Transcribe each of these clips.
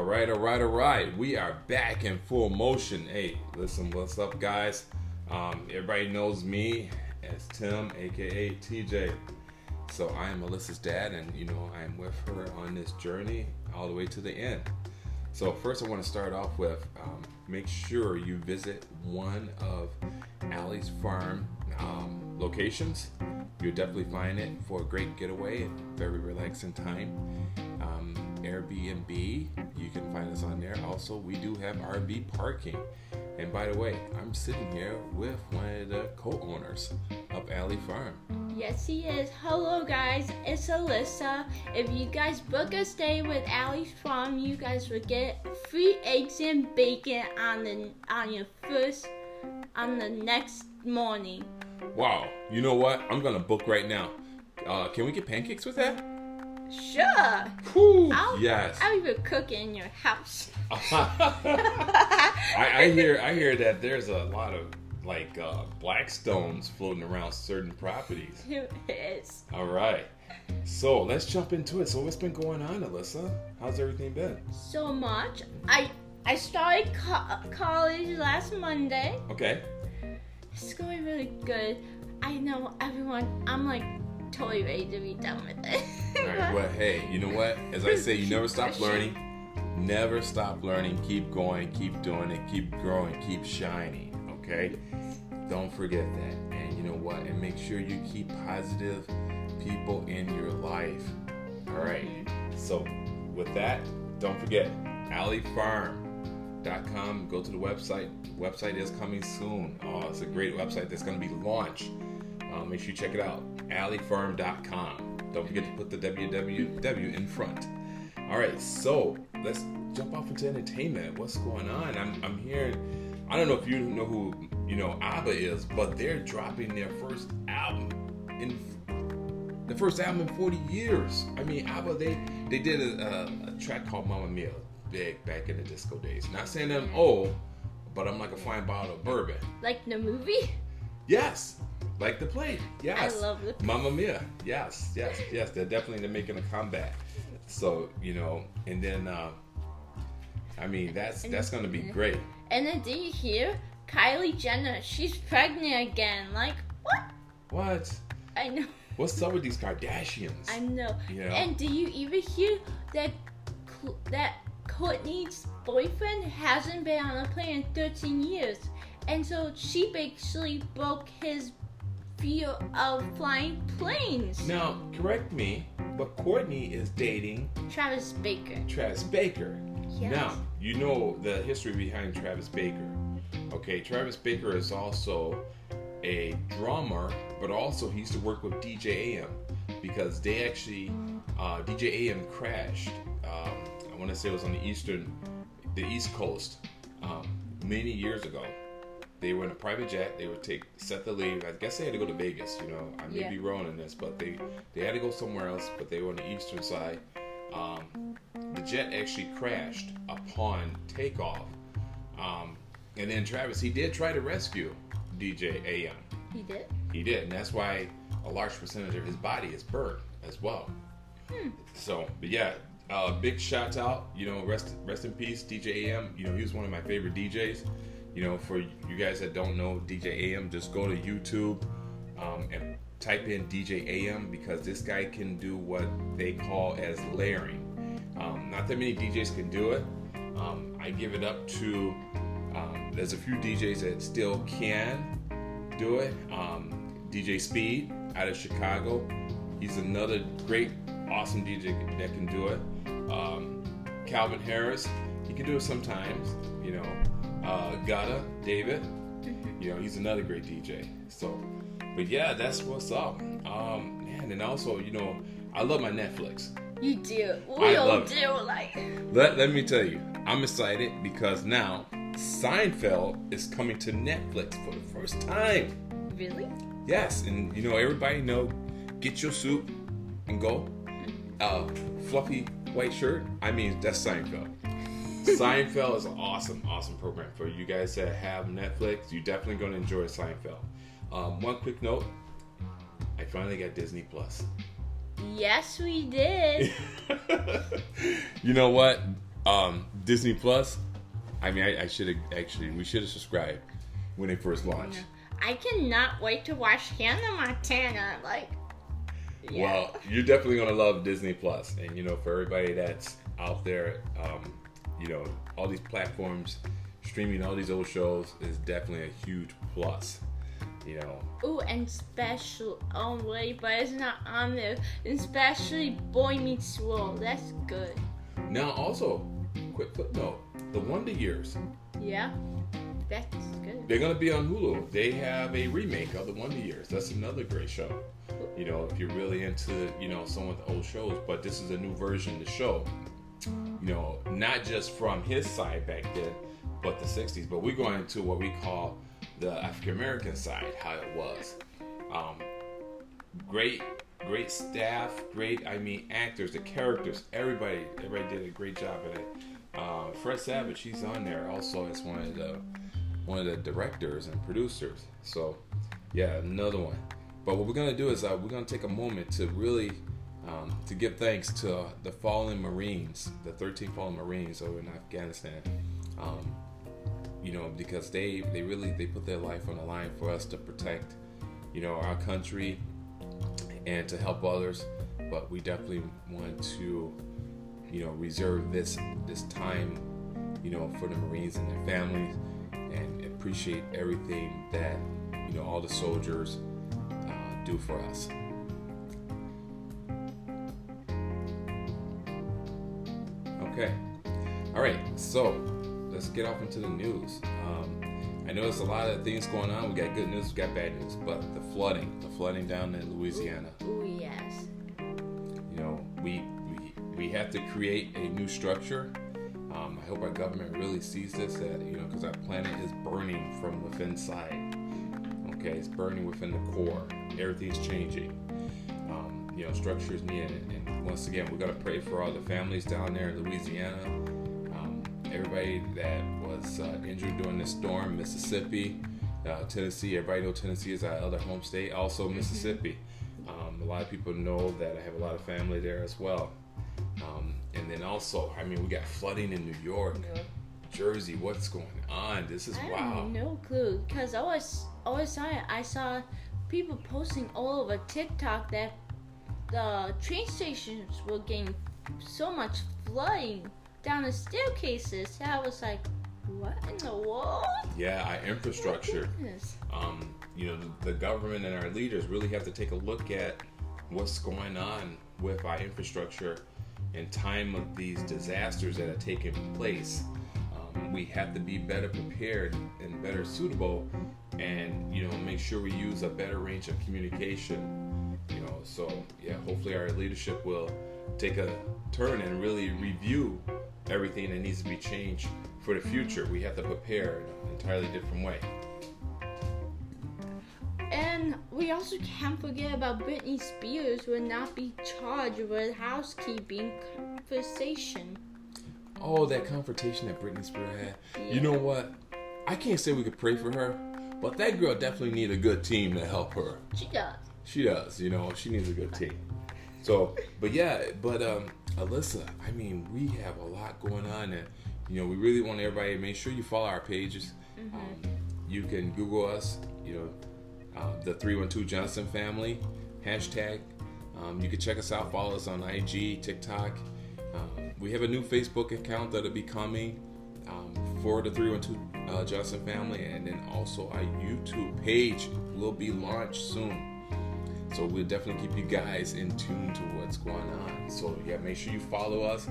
All right. We are back in full motion. Hey, listen, what's up, guys? Everybody knows me as Tim, aka TJ. So I am Alyssa's dad, and you know I am with her on this journey all the way to the end. So first, I want to start off with make sure you visit one of Allie's Farm locations. You'll definitely find it for a great getaway and very relaxing time. Airbnb, you can find us on there. Also, we do have RV parking. And by the way, I'm sitting here with one of the co-owners of Allie Farm. Yes, he is. Hello, guys. It's Alyssa. If you guys book a stay with Allie Farm, you guys will get free eggs and bacon on the next morning. Wow. You know what? I'm gonna book right now. Can we get pancakes with that? Sure. Whew, yes. I'll even cook in your house. I hear that there's a lot of like blackstones floating around certain properties. It is. All right. So let's jump into it. So what's been going on, Alyssa? How's everything been? So much. I started college last Monday. Okay. It's going really good. I know everyone. I'm like totally ready to be done with it. All right, well, hey, you know what? As I say, you never stop learning. Never stop learning. Keep going. Keep doing it. Keep growing. Keep shining. Okay? Don't forget that. And you know what? And make sure you keep positive people in your life. All right. So with that, don't forget, AllieFarm.com. Go to the website. The website is coming soon. Oh, it's a great website that's going to be launched. Make sure you check it out. AllieFarm.com. Don't forget to put the www in front. All right, so let's jump off into entertainment. What's going on? I'm hearing, I don't know if you know who, you know, Abba is, but they're dropping their first album in 40 years. I mean, Abba, they did a track called Mamma Mia, big back in the disco days. Not saying I'm old, but I'm like a fine bottle of bourbon. Like the movie? Yes. Like the play, yes. I love the play. Mamma Mia, yes. They're definitely making a comeback. So, you know, and then, I mean, that's going to be great. And then did you hear? Kylie Jenner, she's pregnant again. Like, what? What? I know. What's up with these Kardashians? I know. Yeah. And do you even hear that Courtney's boyfriend hasn't been on a plane in 13 years? And so she basically broke his fear of flying planes. Now, correct me, but Courtney is dating Travis Barker. Travis Barker. Yes. Now, you know the history behind Travis Barker. Okay, Travis Barker is also a drummer, but also he used to work with DJ AM because they actually, DJ AM crashed. I want to say it was on the East Coast, many years ago. They were in a private jet. They would set the leave. I guess they had to go to Vegas, you know. I may be wrong in this, but they had to go somewhere else, but they were on the eastern side. The jet actually crashed upon takeoff. And then Travis, he did try to rescue DJ AM. He did? He did, and that's why a large percentage of his body is burnt as well. So, but yeah, big shout out. You know, rest in peace, DJ AM. You know, he was one of my favorite DJs. You know, for you guys that don't know DJ AM, just go to YouTube and type in DJ AM because this guy can do what they call as layering. Not that many DJs can do it. I give it up to, there's a few DJs that still can do it. DJ Speed out of Chicago. He's another great, awesome DJ that can do it. Calvin Harris, he can do it sometimes, you know. Guetta, David, you know, he's another great DJ. So, but yeah, that's what's up. Man, and also, you know, I love my Netflix. You do. We all do. Like, let me tell you, I'm excited because now Seinfeld is coming to Netflix for the first time. Really? Yes, and you know, everybody know, get your suit and go. Fluffy white shirt. I mean, that's Seinfeld. Seinfeld is an awesome, awesome program. For you guys that have Netflix, you're definitely going to enjoy Seinfeld. One quick note, I finally got Disney Plus. Yes, we did. You know what? Disney Plus, I mean, I should have actually, we should have subscribed when they first launched. I cannot wait to watch Hannah Montana. Like, yeah. Well, you're definitely going to love Disney Plus. And, you know, for everybody that's out there, you know, all these platforms, streaming all these old shows is definitely a huge plus. You know. Ooh, and special only, but it's not on there. Especially Boy Meets World. That's good. Now, also, quick footnote: The Wonder Years. Yeah, that's good. They're gonna be on Hulu. They have a remake of The Wonder Years. That's another great show. You know, if you're really into, you know, some of the old shows, but this is a new version of the show. You know, not just from his side back then, but the '60s. But we're going into what we call the African American side, how it was. Great staff, actors, the characters, everybody did a great job at it. Fred Savage, he's on there also as one of the directors and producers. So yeah, another one. But what we're gonna do is we're gonna take a moment to really to give thanks to the fallen Marines, the 13 fallen Marines over in Afghanistan. You know, because they really put their life on the line for us to protect, you know, our country and to help others. But we definitely want to, you know, reserve this time, you know, for the Marines and their families, and appreciate everything that, you know, all the soldiers do for us. Okay. All right. So, let's get off into the news. I know there's a lot of things going on. We got good news, we got bad news, but the flooding down in Louisiana. Ooh, yes. You know, we have to create a new structure. I hope our government really sees this, that, you know, because our planet is burning from within side. Okay, it's burning within the core. Everything's changing. You know, structure is needed. And once again, we're gonna pray for all the families down there in Louisiana. Everybody that was injured during this storm, Mississippi, Tennessee. Everybody knows Tennessee is our other home state. Also Mississippi. A lot of people know that I have a lot of family there as well. And then also, I mean, we got flooding in New York, Jersey. What's going on? This is wow. No clue, because I saw people posting all over TikTok that the train stations were getting so much flooding down the staircases. I was like, what in the world? Yeah, our infrastructure. You know, the government and our leaders really have to take a look at what's going on with our infrastructure in time of these disasters that are taking place. We have to be better prepared and better suitable, and, you know, make sure we use a better range of communication. You know, so yeah, hopefully our leadership will take a turn and really review everything that needs to be changed for the future. We have to prepare in an entirely different way. And we also can't forget about Britney Spears will not be charged with housekeeping conversation. Oh, that confrontation that Britney Spears had. Yeah. You know what? I can't say we could pray for her, but that girl definitely needs a good team to help her. She does, you know, she needs a good team. So, but Alyssa, I mean, we have a lot going on, and, you know, we really want everybody to make sure you follow our pages. Mm-hmm. You can Google us, you know, the 312 Johnson Family, hashtag. You can check us out, follow us on IG, TikTok. We have a new Facebook account that'll be coming for the 312 Johnson Family, and then also our YouTube page will be launched soon. So we'll definitely keep you guys in tune to what's going on. So yeah, make sure you follow us,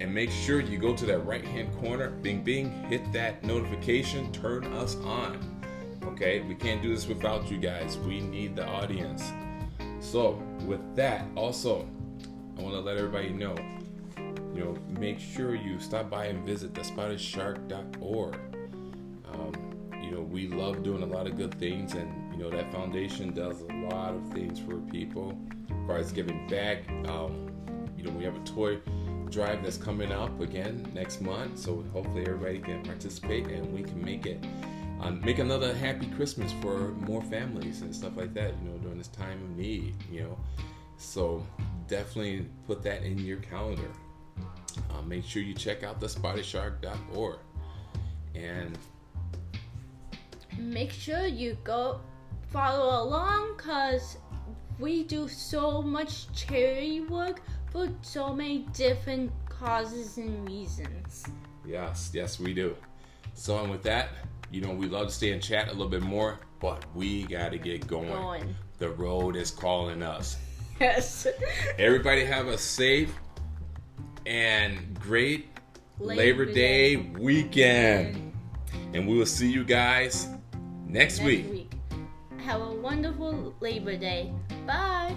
and make sure you go to that right-hand corner, bing, bing, hit that notification, turn us on. Okay, we can't do this without you guys. We need the audience. So with that, also, I want to let everybody know, you know, make sure you stop by and visit thespottedshark.org. You know, we love doing a lot of good things, and you know, that foundation does a lot of things for people as far as giving back. You know, we have a toy drive that's coming up again next month, so hopefully everybody can participate and we can make it make another happy Christmas for more families and stuff like that, you know, during this time of need, you know. So definitely put that in your calendar. Make sure you check out thespottedShark.org. And make sure you go follow along, because we do so much charity work for so many different causes and reasons. Yes, we do. So, and with that, you know, we love to stay and chat a little bit more, but we got to get going. The road is calling us. Yes. Everybody have a safe and great Labor Day weekend. And we will see you guys next week. Have a wonderful Labor Day. Bye.